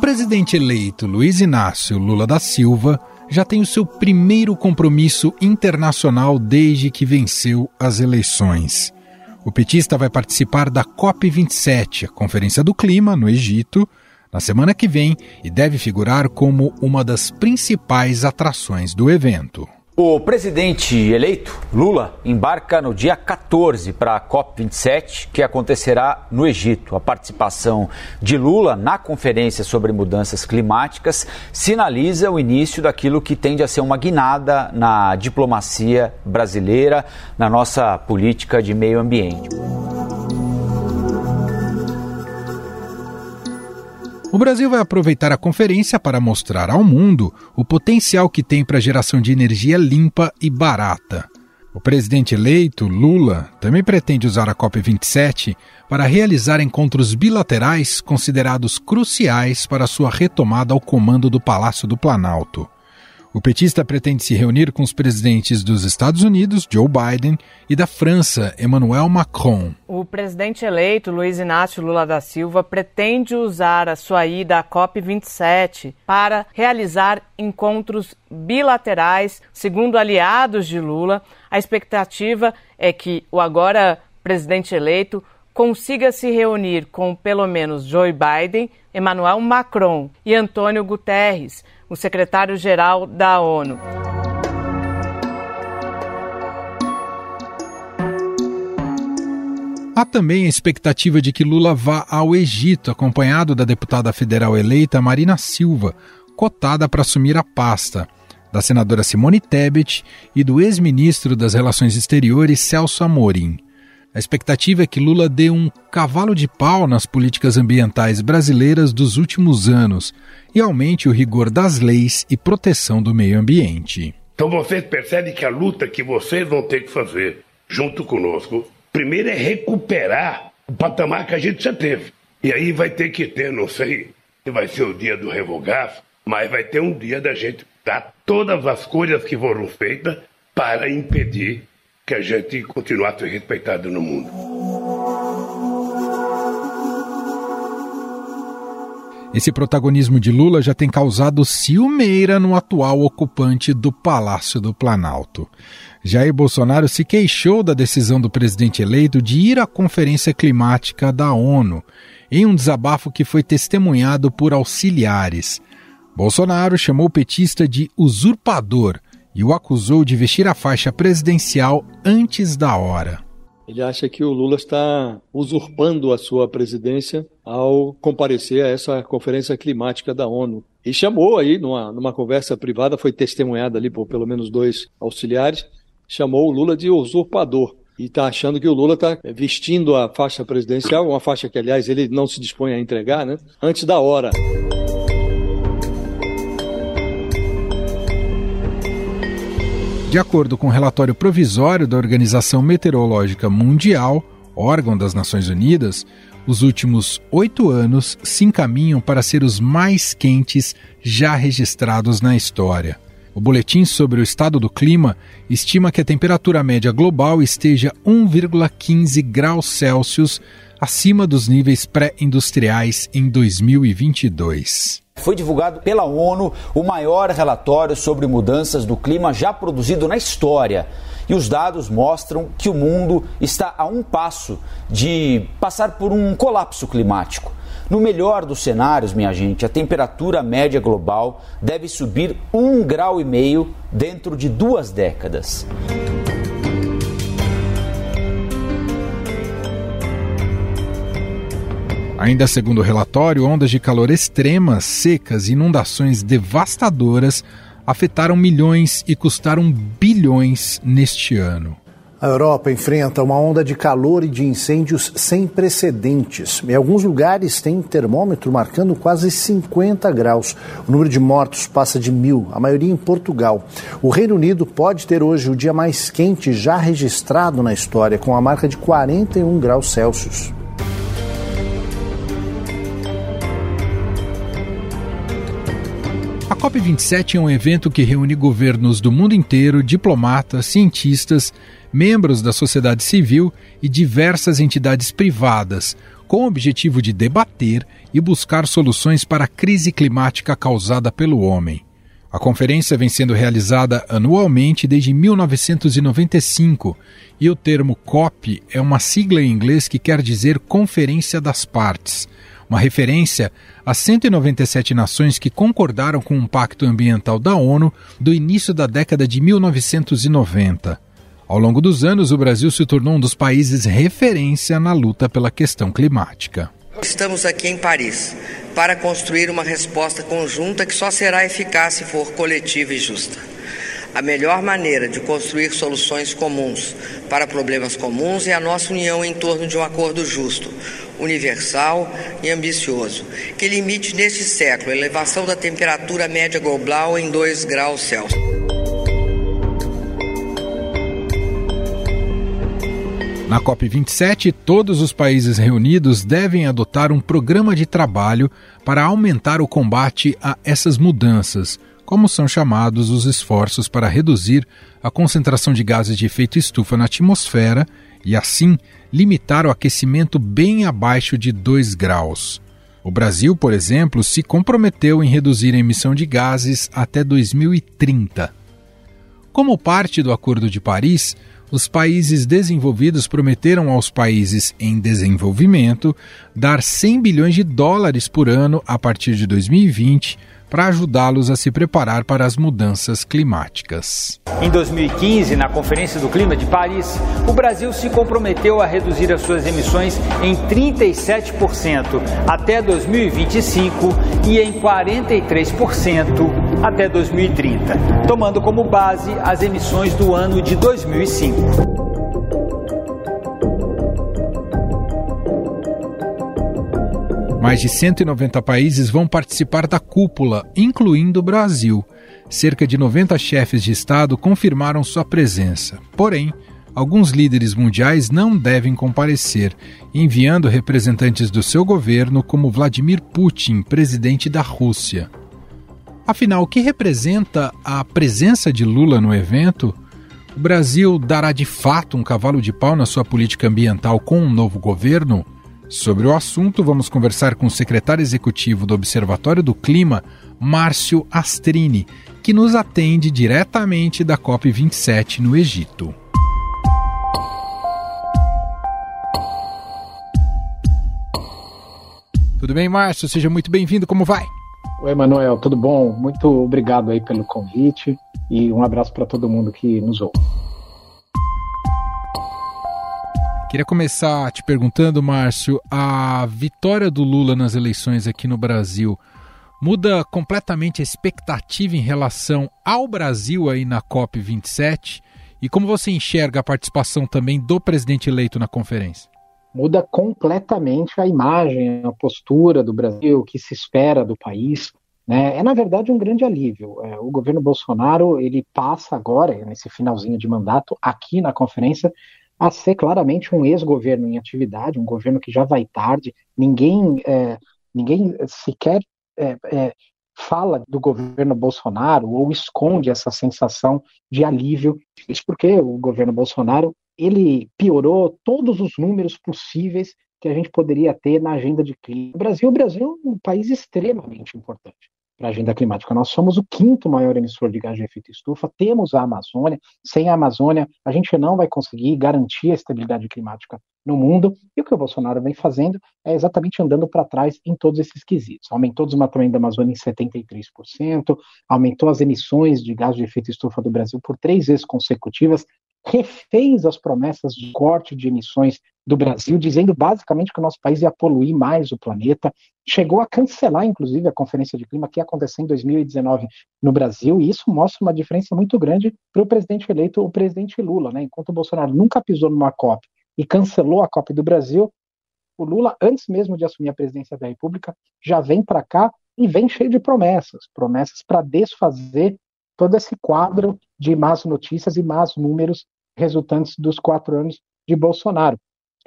presidente eleito Luiz Inácio Lula da Silva já tem o seu primeiro compromisso internacional desde que venceu as eleições. O petista vai participar da COP27, a Conferência do Clima, no Egito, na semana que vem e deve figurar como uma das principais atrações do evento. O presidente eleito, Lula, embarca no dia 14 para a COP27, que acontecerá no Egito. A participação de Lula na Conferência sobre Mudanças Climáticas sinaliza o início daquilo que tende a ser uma guinada na diplomacia brasileira, na nossa política de meio ambiente. O Brasil vai aproveitar a conferência para mostrar ao mundo o potencial que tem para a geração de energia limpa e barata. O presidente eleito, Lula, também pretende usar a COP27 para realizar encontros bilaterais considerados cruciais para sua retomada ao comando do Palácio do Planalto. O petista pretende se reunir com os presidentes dos Estados Unidos, Joe Biden, e da França, Emmanuel Macron. O presidente eleito, Luiz Inácio Lula da Silva, pretende usar a sua ida à COP27 para realizar encontros bilaterais. Segundo aliados de Lula, a expectativa é que o agora presidente eleito consiga se reunir com pelo menos Joe Biden, Emmanuel Macron e Antônio Guterres, o secretário-geral da ONU. Há também a expectativa de que Lula vá ao Egito, acompanhado da deputada federal eleita Marina Silva, cotada para assumir a pasta, da senadora Simone Tebet e do ex-ministro das Relações Exteriores, Celso Amorim. A expectativa é que Lula dê um cavalo de pau nas políticas ambientais brasileiras dos últimos anos e aumente o rigor das leis e proteção do meio ambiente. Então vocês percebem que a luta que vocês vão ter que fazer junto conosco, primeiro é recuperar o patamar que a gente já teve. E aí vai ter que ter, não sei se vai ser o dia do revogaço, mas vai ter um dia da gente dar todas as coisas que foram feitas para impedir que a gente continue a ser respeitado no mundo. Esse protagonismo de Lula já tem causado ciumeira no atual ocupante do Palácio do Planalto. Jair Bolsonaro se queixou da decisão do presidente eleito de ir à Conferência Climática da ONU, em um desabafo que foi testemunhado por auxiliares. Bolsonaro chamou o petista de usurpador e o acusou de vestir a faixa presidencial antes da hora. Ele acha que o Lula está usurpando a sua presidência ao comparecer a essa Conferência Climática da ONU. E chamou aí, numa conversa privada, foi testemunhada ali por pelo menos dois auxiliares, chamou o Lula de usurpador. E está achando que o Lula está vestindo a faixa presidencial, uma faixa que, aliás, ele não se dispõe a entregar, né? Antes da hora. De acordo com o relatório provisório da Organização Meteorológica Mundial, órgão das Nações Unidas, os últimos 8 anos se encaminham para ser os mais quentes já registrados na história. O boletim sobre o estado do clima estima que a temperatura média global esteja 1,15 graus Celsius acima dos níveis pré-industriais em 2022. Foi divulgado pela ONU o maior relatório sobre mudanças do clima já produzido na história. E os dados mostram que o mundo está a um passo de passar por um colapso climático. No melhor dos cenários, minha gente, a temperatura média global deve subir 1,5 grau dentro de 2 décadas. Ainda segundo o relatório, ondas de calor extremas, secas e inundações devastadoras afetaram milhões e custaram bilhões neste ano. A Europa enfrenta uma onda de calor e de incêndios sem precedentes. Em alguns lugares tem termômetro marcando quase 50 graus. O número de mortos passa de 1.000, a maioria em Portugal. O Reino Unido pode ter hoje o dia mais quente já registrado na história, com a marca de 41 graus Celsius. A COP27 é um evento que reúne governos do mundo inteiro, diplomatas, cientistas, membros da sociedade civil e diversas entidades privadas, com o objetivo de debater e buscar soluções para a crise climática causada pelo homem. A conferência vem sendo realizada anualmente desde 1995 e o termo COP é uma sigla em inglês que quer dizer Conferência das Partes, uma referência às 197 nações que concordaram com o Pacto Ambiental da ONU do início da década de 1990. Ao longo dos anos, o Brasil se tornou um dos países referência na luta pela questão climática. Estamos aqui em Paris para construir uma resposta conjunta que só será eficaz se for coletiva e justa. A melhor maneira de construir soluções comuns para problemas comuns é a nossa união em torno de um acordo justo, universal e ambicioso, que limite neste século a elevação da temperatura média global em 2 graus Celsius. Na COP27, todos os países reunidos devem adotar um programa de trabalho para aumentar o combate a essas mudanças, como são chamados os esforços para reduzir a concentração de gases de efeito estufa na atmosfera e, assim, limitar o aquecimento bem abaixo de 2 graus. O Brasil, por exemplo, se comprometeu em reduzir a emissão de gases até 2030. Como parte do Acordo de Paris, os países desenvolvidos prometeram aos países em desenvolvimento dar US$ 100 bilhões por ano a partir de 2020 para ajudá-los a se preparar para as mudanças climáticas. Em 2015, na Conferência do Clima de Paris, o Brasil se comprometeu a reduzir as suas emissões em 37% até 2025 e em 43% até 2030, tomando como base as emissões do ano de 2005. Mais de 190 países vão participar da cúpula, incluindo o Brasil. Cerca de 90 chefes de Estado confirmaram sua presença. Porém, alguns líderes mundiais não devem comparecer, enviando representantes do seu governo, como Vladimir Putin, presidente da Rússia. Afinal, o que representa a presença de Lula no evento? O Brasil dará de fato um cavalo de pau na sua política ambiental com um novo governo? Sobre o assunto, vamos conversar com o secretário-executivo do Observatório do Clima, Márcio Astrini, que nos atende diretamente da COP27 no Egito. Tudo bem, Márcio? Seja muito bem-vindo. Como vai? Oi, Manuel. Tudo bom? Muito obrigado aí pelo convite e um abraço para todo mundo que nos ouve. Queria começar te perguntando, Márcio, a vitória do Lula nas eleições aqui no Brasil muda completamente a expectativa em relação ao Brasil aí na COP27? E como você enxerga a participação também do presidente eleito na conferência? Muda completamente a imagem, a postura do Brasil, o que se espera do país, né? É, na verdade, um grande alívio. O governo Bolsonaro, ele passa agora, nesse finalzinho de mandato, aqui na conferência, a ser claramente um ex-governo em atividade, um governo que já vai tarde. Ninguém sequer fala do governo Bolsonaro ou esconde essa sensação de alívio. Isso porque o governo Bolsonaro, ele piorou todos os números possíveis que a gente poderia ter na agenda de clima. O Brasil é um país extremamente importante para a agenda climática. Nós somos o 5º maior emissor de gás de efeito estufa, temos a Amazônia. Sem a Amazônia, a gente não vai conseguir garantir a estabilidade climática no mundo, e o que o Bolsonaro vem fazendo é exatamente andando para trás em todos esses quesitos. Aumentou o desmatamento da Amazônia em 73%, aumentou as emissões de gás de efeito estufa do Brasil por 3 vezes consecutivas, refez as promessas de corte de emissões do Brasil, dizendo basicamente que o nosso país ia poluir mais o planeta, chegou a cancelar, inclusive, a Conferência de Clima que ia acontecer em 2019 no Brasil, e isso mostra uma diferença muito grande para o presidente eleito, o presidente Lula, né? Enquanto o Bolsonaro nunca pisou numa COP e cancelou a COP do Brasil, o Lula, antes mesmo de assumir a presidência da República, já vem para cá e vem cheio de promessas para desfazer todo esse quadro de más notícias e más números resultantes dos 4 anos de Bolsonaro.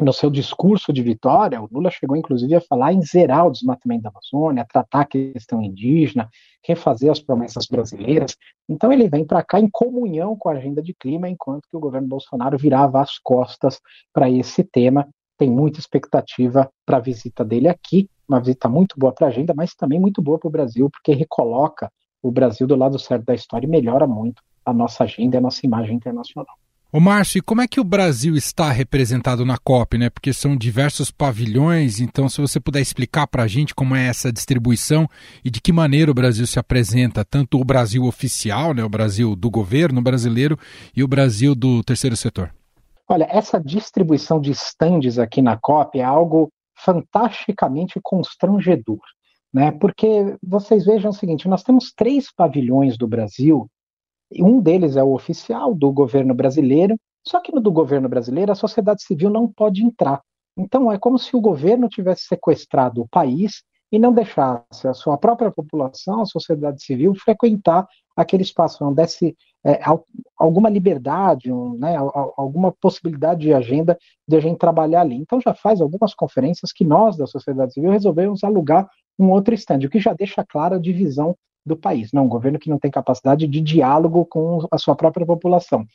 No seu discurso de vitória, o Lula chegou inclusive a falar em zerar o desmatamento da Amazônia, tratar a questão indígena, refazer as promessas brasileiras. Então ele vem para cá em comunhão com a agenda de clima, enquanto que o governo Bolsonaro virava as costas para esse tema tem muita expectativa para a visita dele aqui, uma visita muito boa para a agenda, mas também muito boa para o Brasil, porque recoloca o Brasil do lado certo da história e melhora muito a nossa agenda e a nossa imagem internacional. Ô Márcio, e como é que o Brasil está representado na COP, né? Porque são diversos pavilhões, então se você puder explicar para a gente como é essa distribuição e de que maneira o Brasil se apresenta, tanto o Brasil oficial, né, o Brasil do governo brasileiro e o Brasil do terceiro setor. Olha, essa distribuição de estandes aqui na COP é algo fantasticamente constrangedor, né? Porque vocês vejam o seguinte, nós temos 3 pavilhões do Brasil. Um deles é o oficial do governo brasileiro, só que no do governo brasileiro a sociedade civil não pode entrar. Então é como se o governo tivesse sequestrado o país e não deixasse a sua própria população, a sociedade civil, frequentar aquele espaço, não desse alguma liberdade, né, alguma possibilidade de agenda de a gente trabalhar ali. Então já faz algumas conferências que nós da sociedade civil resolvemos alugar um outro estande, o que já deixa clara a divisão do país. Não, um governo que não tem capacidade de diálogo com a sua própria população.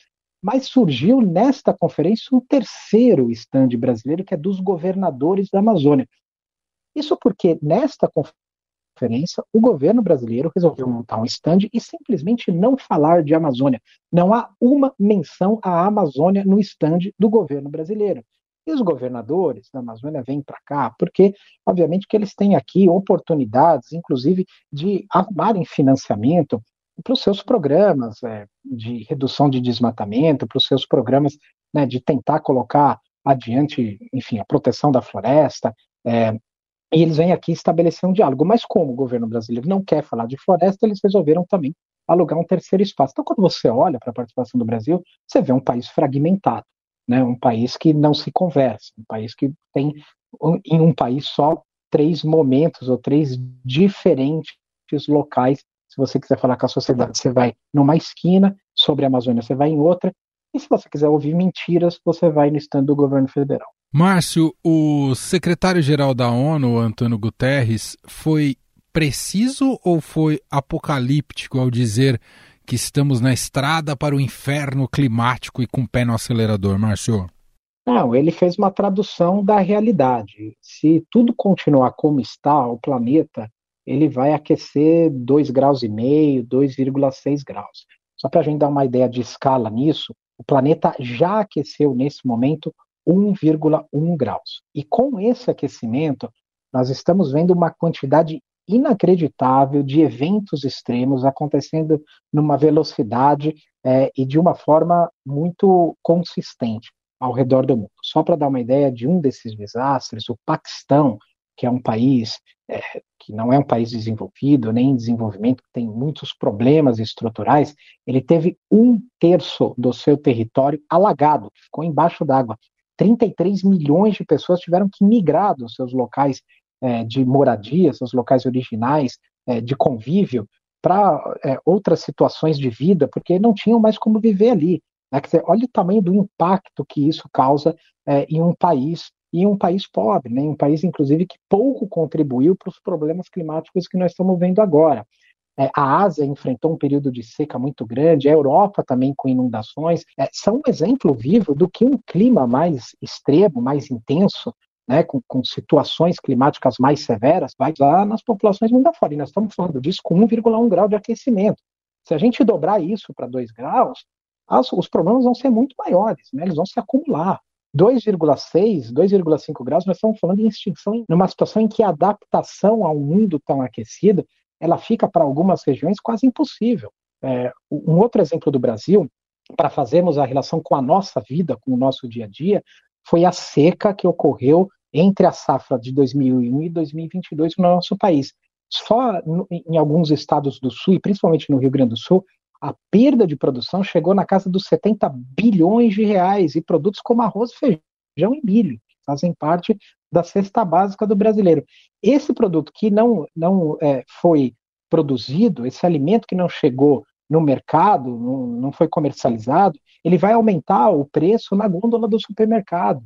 Mas surgiu nesta conferência um terceiro estande brasileiro, que é dos governadores da Amazônia. Isso porque nesta conferência o governo brasileiro resolveu montar um estande e simplesmente não falar de Amazônia. Não há uma menção à Amazônia no estande do governo brasileiro. E os governadores da Amazônia vêm para cá porque, obviamente, que eles têm aqui oportunidades, inclusive, de armarem financiamento para os seus programas de redução de desmatamento, para os seus programas, né, de tentar colocar adiante, enfim, a proteção da floresta, e eles vêm aqui estabelecer um diálogo. Mas como o governo brasileiro não quer falar de floresta, eles resolveram também alugar um terceiro espaço. Então, quando você olha para a participação do Brasil, você vê um país fragmentado. Né, um país que não se conversa, um país que tem, em um país só, 3 momentos ou 3 diferentes locais. Se você quiser falar com a sociedade, você vai numa esquina, sobre a Amazônia você vai em outra, e se você quiser ouvir mentiras, você vai no stand do governo federal. Márcio, o secretário-geral da ONU, Antônio Guterres, foi preciso ou foi apocalíptico ao dizer que estamos na estrada para o inferno climático e com o pé no acelerador, Márcio? Não, ele fez uma tradução da realidade. Se tudo continuar como está, o planeta, ele vai aquecer 2,5 graus, 2,6 graus. Só para a gente dar uma ideia de escala nisso, o planeta já aqueceu nesse momento 1,1 graus. E com esse aquecimento, nós estamos vendo uma quantidade inacreditável de eventos extremos acontecendo numa velocidade e de uma forma muito consistente ao redor do mundo. Só para dar uma ideia de um desses desastres, o Paquistão, que é um país que não é um país desenvolvido, nem em desenvolvimento, que tem muitos problemas estruturais, ele teve 1/3 do seu território alagado, ficou embaixo d'água. 33 milhões de pessoas tiveram que migrar dos seus locais de moradia, seus locais originais, de convívio, para outras situações de vida, porque não tinham mais como viver ali. Né? Quer dizer, olha o tamanho do impacto que isso causa em um país pobre, né? Um país, inclusive, que pouco contribuiu para os problemas climáticos que nós estamos vendo agora. A Ásia enfrentou um período de seca muito grande, a Europa também com inundações. São um exemplo vivo do que um clima mais extremo, mais intenso, né, com situações climáticas mais severas, vai lá nas populações mundo afora. E nós estamos falando disso com 1,1 grau de aquecimento. Se a gente dobrar isso para 2 graus, os problemas vão ser muito maiores, né, eles vão se acumular. 2,6, 2,5 graus, nós estamos falando em extinção, numa situação em que a adaptação ao mundo tão aquecido, ela fica para algumas regiões quase impossível. Um outro exemplo do Brasil, para fazermos a relação com a nossa vida, com o nosso dia a dia, foi a seca que ocorreu entre a safra de 2001 e 2022 no nosso país. Só em alguns estados do Sul, e principalmente no Rio Grande do Sul, a perda de produção chegou na casa dos 70 bilhões de reais, e produtos como arroz, feijão e milho fazem parte da cesta básica do brasileiro. Esse produto que não foi produzido, esse alimento que não chegou no mercado, não foi comercializado, ele vai aumentar o preço na gôndola do supermercado.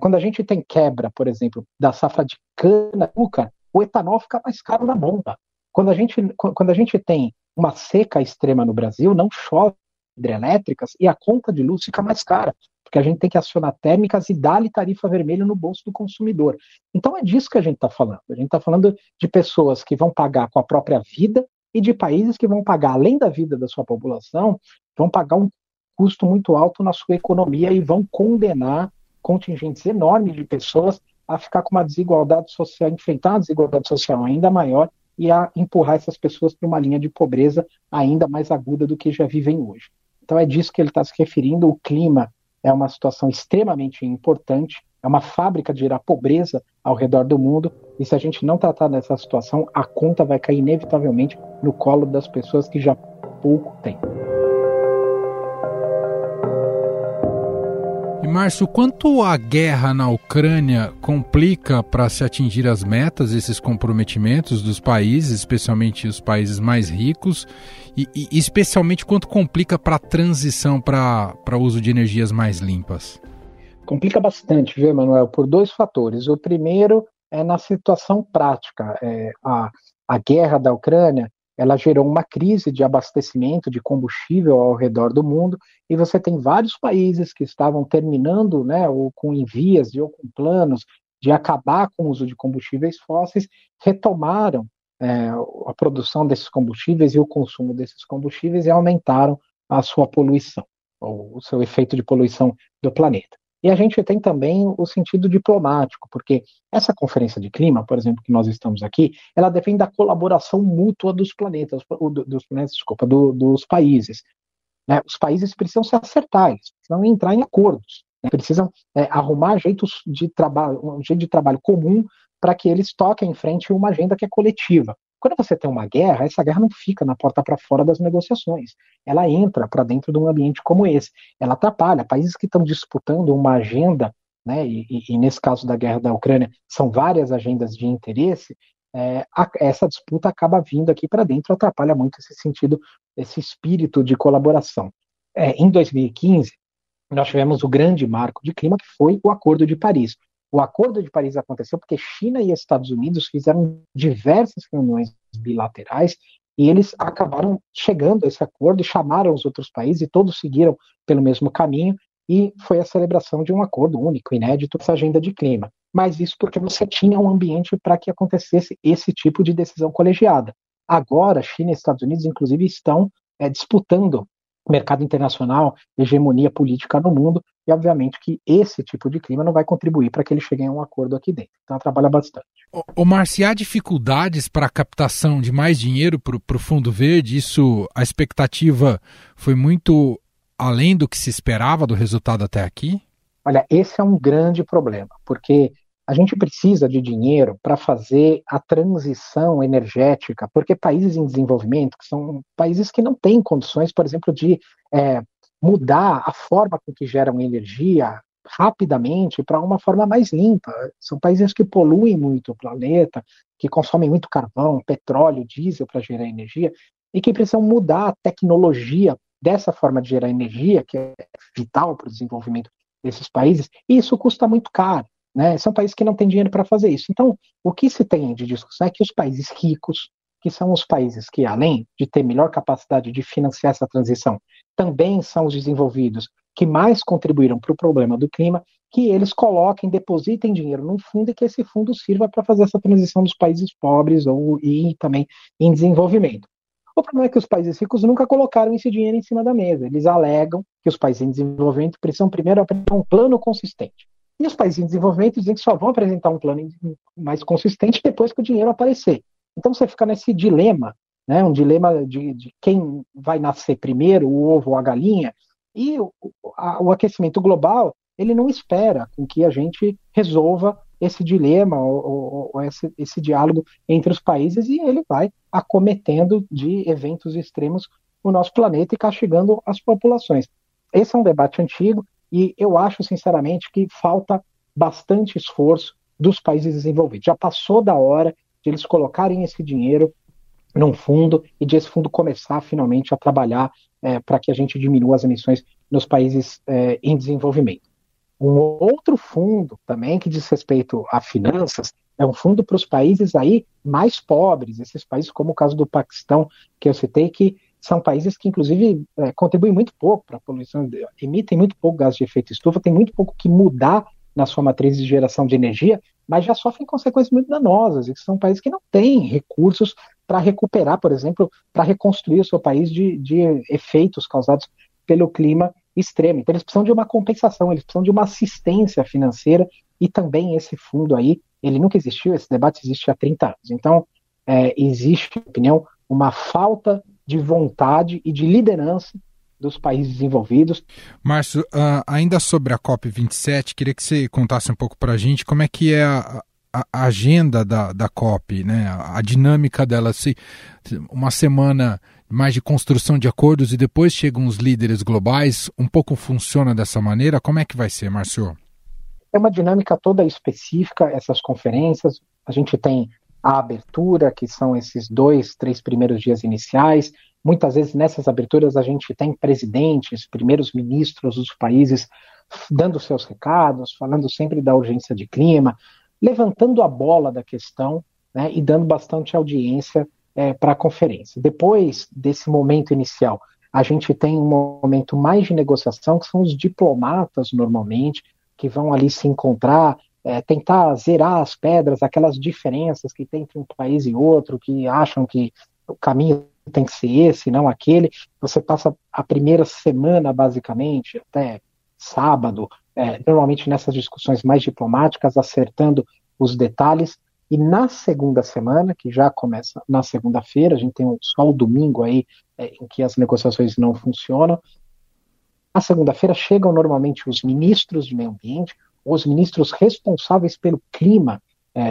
Quando a gente tem quebra, por exemplo, da safra de cana-açúcar, o etanol fica mais caro na bomba. Quando a gente tem uma seca extrema no Brasil, não chove hidrelétricas e a conta de luz fica mais cara. porque a gente tem que acionar térmicas e dar-lhe tarifa vermelha no bolso do consumidor. Então é disso que a gente está falando. A gente está falando de pessoas que vão pagar com a própria vida e de países que vão pagar, além da vida da sua população, vão pagar um custo muito alto na sua economia e vão condenar contingentes enormes de pessoas a ficar com uma desigualdade social, enfrentar uma desigualdade social ainda maior e a empurrar essas pessoas para uma linha de pobreza ainda mais aguda do que já vivem hoje. Então é disso que ele está se referindo. O clima é uma situação extremamente importante, é uma fábrica de gerar pobreza ao redor do mundo, e se a gente não tratar dessa situação, a conta vai cair inevitavelmente no colo das pessoas que já pouco têm. E Márcio, quanto a guerra na Ucrânia complica para se atingir as metas, esses comprometimentos dos países, especialmente os países mais ricos, e especialmente quanto complica para a transição para uso de energias mais limpas? Complica bastante, viu, Emanuel, por dois fatores. O primeiro é na situação prática. A guerra da Ucrânia, ela gerou uma crise de abastecimento de combustível ao redor do mundo, e você tem vários países que estavam terminando, né, ou com envias, ou com planos de acabar com o uso de combustíveis fósseis, retomaram a produção desses combustíveis e o consumo desses combustíveis e aumentaram a sua poluição, ou o seu efeito de poluição do planeta. E a gente tem também o sentido diplomático, porque essa conferência de clima, por exemplo, que nós estamos aqui, ela depende da colaboração mútua dos países. Né? Os países precisam se acertar, eles precisam entrar em acordos, né? Precisam arrumar jeitos de trabalho, um jeito de trabalho comum para que eles toquem em frente uma agenda que é coletiva. Quando você tem uma guerra, essa guerra não fica na porta para fora das negociações. Ela entra para dentro de um ambiente como esse. Ela atrapalha. Países que estão disputando uma agenda, né, e nesse caso da guerra da Ucrânia, são várias agendas de interesse, essa disputa acaba vindo aqui para dentro, atrapalha muito esse sentido, esse espírito de colaboração. Em 2015, nós tivemos o grande marco de clima, que foi o Acordo de Paris. O Acordo de Paris aconteceu porque China e Estados Unidos fizeram diversas reuniões bilaterais e eles acabaram chegando a esse acordo e chamaram os outros países e todos seguiram pelo mesmo caminho, e foi a celebração de um acordo único, inédito, essa agenda de clima. Mas isso porque você tinha um ambiente para que acontecesse esse tipo de decisão colegiada. Agora, China e Estados Unidos, inclusive, estão disputando mercado internacional, hegemonia política no mundo, e obviamente que esse tipo de clima não vai contribuir para que eles cheguem a um acordo aqui dentro. Então, trabalha bastante. Márcio, há dificuldades para a captação de mais dinheiro para o Fundo Verde? Isso, a expectativa foi muito além do que se esperava do resultado até aqui? Olha, esse é um grande problema, porque a gente precisa de dinheiro para fazer a transição energética, porque países em desenvolvimento, que são países que não têm condições, por exemplo, de mudar a forma com que geram energia rapidamente para uma forma mais limpa. São países que poluem muito o planeta, que consomem muito carvão, petróleo, diesel para gerar energia, e que precisam mudar a tecnologia dessa forma de gerar energia, que é vital para o desenvolvimento desses países, e isso custa muito caro. Né? São países que não têm dinheiro para fazer isso. Então, o que se tem de discussão é que os países ricos, que são os países que, além de ter melhor capacidade de financiar essa transição, também são os desenvolvidos que mais contribuíram para o problema do clima, que eles coloquem, depositem dinheiro num fundo e que esse fundo sirva para fazer essa transição dos países pobres e também em desenvolvimento. O problema é que os países ricos nunca colocaram esse dinheiro em cima da mesa. Eles alegam que os países em desenvolvimento precisam primeiro apresentar um plano consistente. E os países em desenvolvimento dizem que só vão apresentar um plano mais consistente depois que o dinheiro aparecer. Então você fica nesse dilema, né? Um dilema de quem vai nascer primeiro, o ovo ou a galinha. E o aquecimento global, ele não espera com que a gente resolva esse dilema ou esse diálogo entre os países, e ele vai acometendo de eventos extremos o nosso planeta e castigando as populações. Esse é um debate antigo. E eu acho, sinceramente, que falta bastante esforço dos países desenvolvidos. Já passou da hora de eles colocarem esse dinheiro num fundo e de esse fundo começar, finalmente, a trabalhar para que a gente diminua as emissões nos países em desenvolvimento. Um outro fundo também que diz respeito a finanças é um fundo para os países aí mais pobres, esses países como o caso do Paquistão, que eu citei, que São países que, inclusive, contribuem muito pouco para a poluição, emitem muito pouco gás de efeito estufa, tem muito pouco que mudar na sua matriz de geração de energia, mas já sofrem consequências muito danosas, e são países que não têm recursos para recuperar, por exemplo, para reconstruir o seu país de efeitos causados pelo clima extremo. Então eles precisam de uma compensação, eles precisam de uma assistência financeira, e também esse fundo aí, ele nunca existiu, esse debate existe há 30 anos. Então existe, na minha opinião, uma falta de vontade e de liderança dos países envolvidos. Márcio, ainda sobre a COP27, queria que você contasse um pouco para a gente como é que é a agenda da COP, né? A dinâmica dela, se uma semana mais de construção de acordos e depois chegam os líderes globais, um pouco funciona dessa maneira, como é que vai ser, Márcio? É uma dinâmica toda específica, essas conferências, a gente tem a abertura, que são esses 2, 3 primeiros dias iniciais. Muitas vezes nessas aberturas a gente tem presidentes, primeiros ministros dos países dando seus recados, falando sempre da urgência de clima, levantando a bola da questão, né, e dando bastante audiência para a conferência. Depois desse momento inicial, a gente tem um momento mais de negociação, que são os diplomatas normalmente, que vão ali se encontrar, tentar zerar as pedras, aquelas diferenças que tem entre um país e outro, que acham que o caminho tem que ser esse, não aquele. Você passa a primeira semana, basicamente, até sábado, normalmente nessas discussões mais diplomáticas, acertando os detalhes. E na segunda semana, que já começa na segunda-feira, a gente tem só o domingo aí em que as negociações não funcionam. Na segunda-feira chegam normalmente os ministros de meio ambiente, os ministros responsáveis pelo clima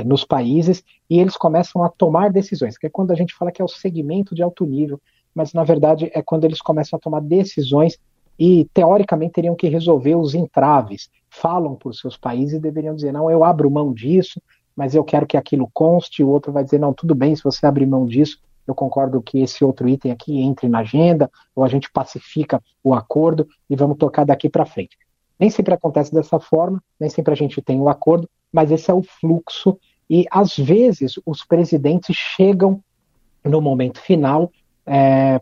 nos países, e eles começam a tomar decisões, que é quando a gente fala que é o segmento de alto nível, mas na verdade é quando eles começam a tomar decisões e teoricamente teriam que resolver os entraves. Falam por seus países e deveriam dizer, não, eu abro mão disso, mas eu quero que aquilo conste. O outro vai dizer, não, tudo bem, se você abrir mão disso, eu concordo que esse outro item aqui entre na agenda, ou a gente pacifica o acordo e vamos tocar daqui para frente. Nem sempre acontece dessa forma, nem sempre a gente tem um acordo, mas esse é o fluxo, e às vezes os presidentes chegam no momento final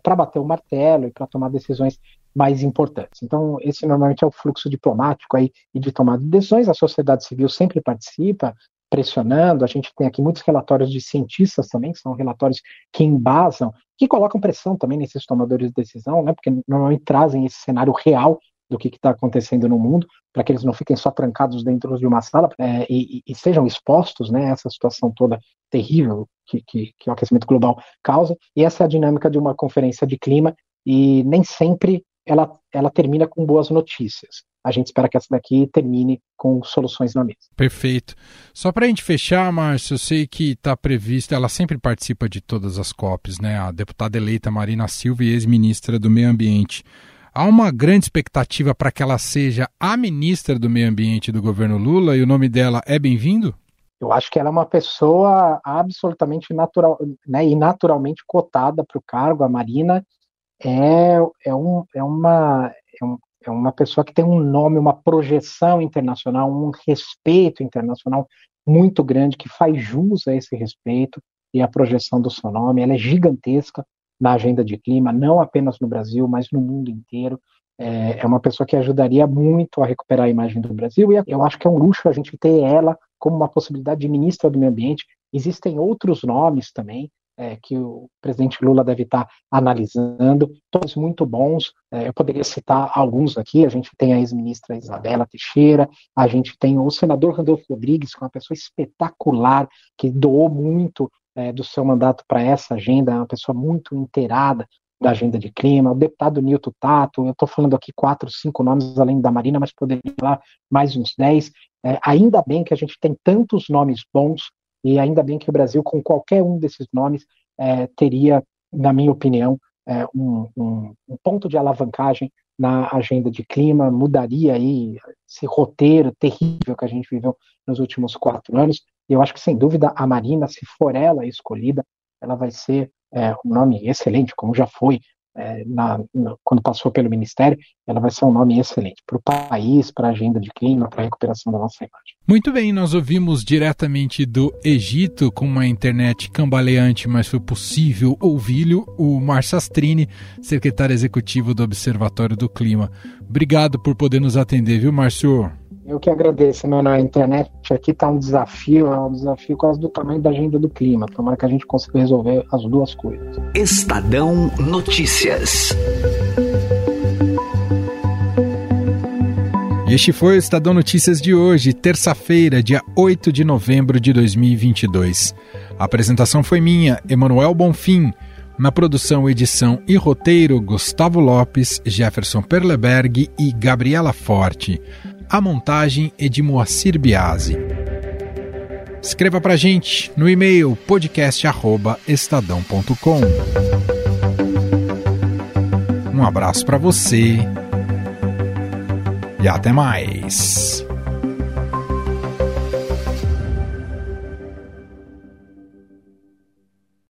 para bater o martelo e para tomar decisões mais importantes. Então esse normalmente é o fluxo diplomático aí, e de tomada de decisões. A sociedade civil sempre participa, pressionando. A gente tem aqui muitos relatórios de cientistas também, que são relatórios que embasam, que colocam pressão também nesses tomadores de decisão, né? Porque normalmente trazem esse cenário real do que está acontecendo no mundo, para que eles não fiquem só trancados dentro de uma sala e sejam expostos, né, a essa situação toda terrível que o aquecimento global causa. E essa é a dinâmica de uma conferência de clima, e nem sempre ela termina com boas notícias. A gente espera que essa daqui termine com soluções na mesa. Perfeito. Só para a gente fechar, Márcio, eu sei que está prevista, ela sempre participa de todas as COPs, né, a deputada eleita Marina Silva e ex-ministra do Meio Ambiente. Há uma grande expectativa para que ela seja a ministra do Meio Ambiente do governo Lula, e o nome dela é bem-vindo? Eu acho que ela é uma pessoa absolutamente natural, né, e naturalmente cotada para o cargo. A Marina é uma pessoa que tem um nome, uma projeção internacional, um respeito internacional muito grande, que faz jus a esse respeito e a projeção do seu nome. Ela é gigantesca na agenda de clima, não apenas no Brasil, mas no mundo inteiro. É uma pessoa que ajudaria muito a recuperar a imagem do Brasil, e eu acho que é um luxo a gente ter ela como uma possibilidade de ministra do Meio Ambiente. Existem outros nomes também que o presidente Lula deve estar analisando, todos muito bons. Eu poderia citar alguns aqui. A gente tem a ex-ministra Isabela Teixeira, a gente tem o senador Randolfo Rodrigues, que é uma pessoa espetacular, que doou muito do seu mandato para essa agenda, é uma pessoa muito inteirada da agenda de clima. O deputado Nilton Tato. Eu estou falando aqui 4, 5 nomes além da Marina, mas poderia falar mais uns 10. Ainda bem que a gente tem tantos nomes bons, e ainda bem que o Brasil, com qualquer um desses nomes, teria, na minha opinião, um ponto de alavancagem na agenda de clima, mudaria aí esse roteiro terrível que a gente viveu nos últimos 4 anos. E eu acho que, sem dúvida, a Marina, se for ela escolhida, ela vai ser um nome excelente, como já foi quando passou pelo Ministério, ela vai ser um nome excelente para o país, para a agenda de clima, para a recuperação da nossa imagem. Muito bem, nós ouvimos diretamente do Egito, com uma internet cambaleante, mas foi possível ouvi-lo, o Márcio Astrini, secretário executivo do Observatório do Clima. Obrigado por poder nos atender, viu, Márcio? Eu que agradeço, mano. A internet aqui está um desafio por causa do tamanho da agenda do clima. Tomara que a gente consiga resolver as duas coisas. Estadão Notícias. Este foi o Estadão Notícias de hoje, terça-feira, dia 8 de novembro de 2022. A apresentação foi minha, Emanuel Bonfim. Na produção, edição e roteiro, Gustavo Lopes, Jefferson Perleberg e Gabriela Forte. A montagem é de Moacir Biasi. Escreva pra gente no e-mail podcast@estadão.com. Um abraço pra você e até mais.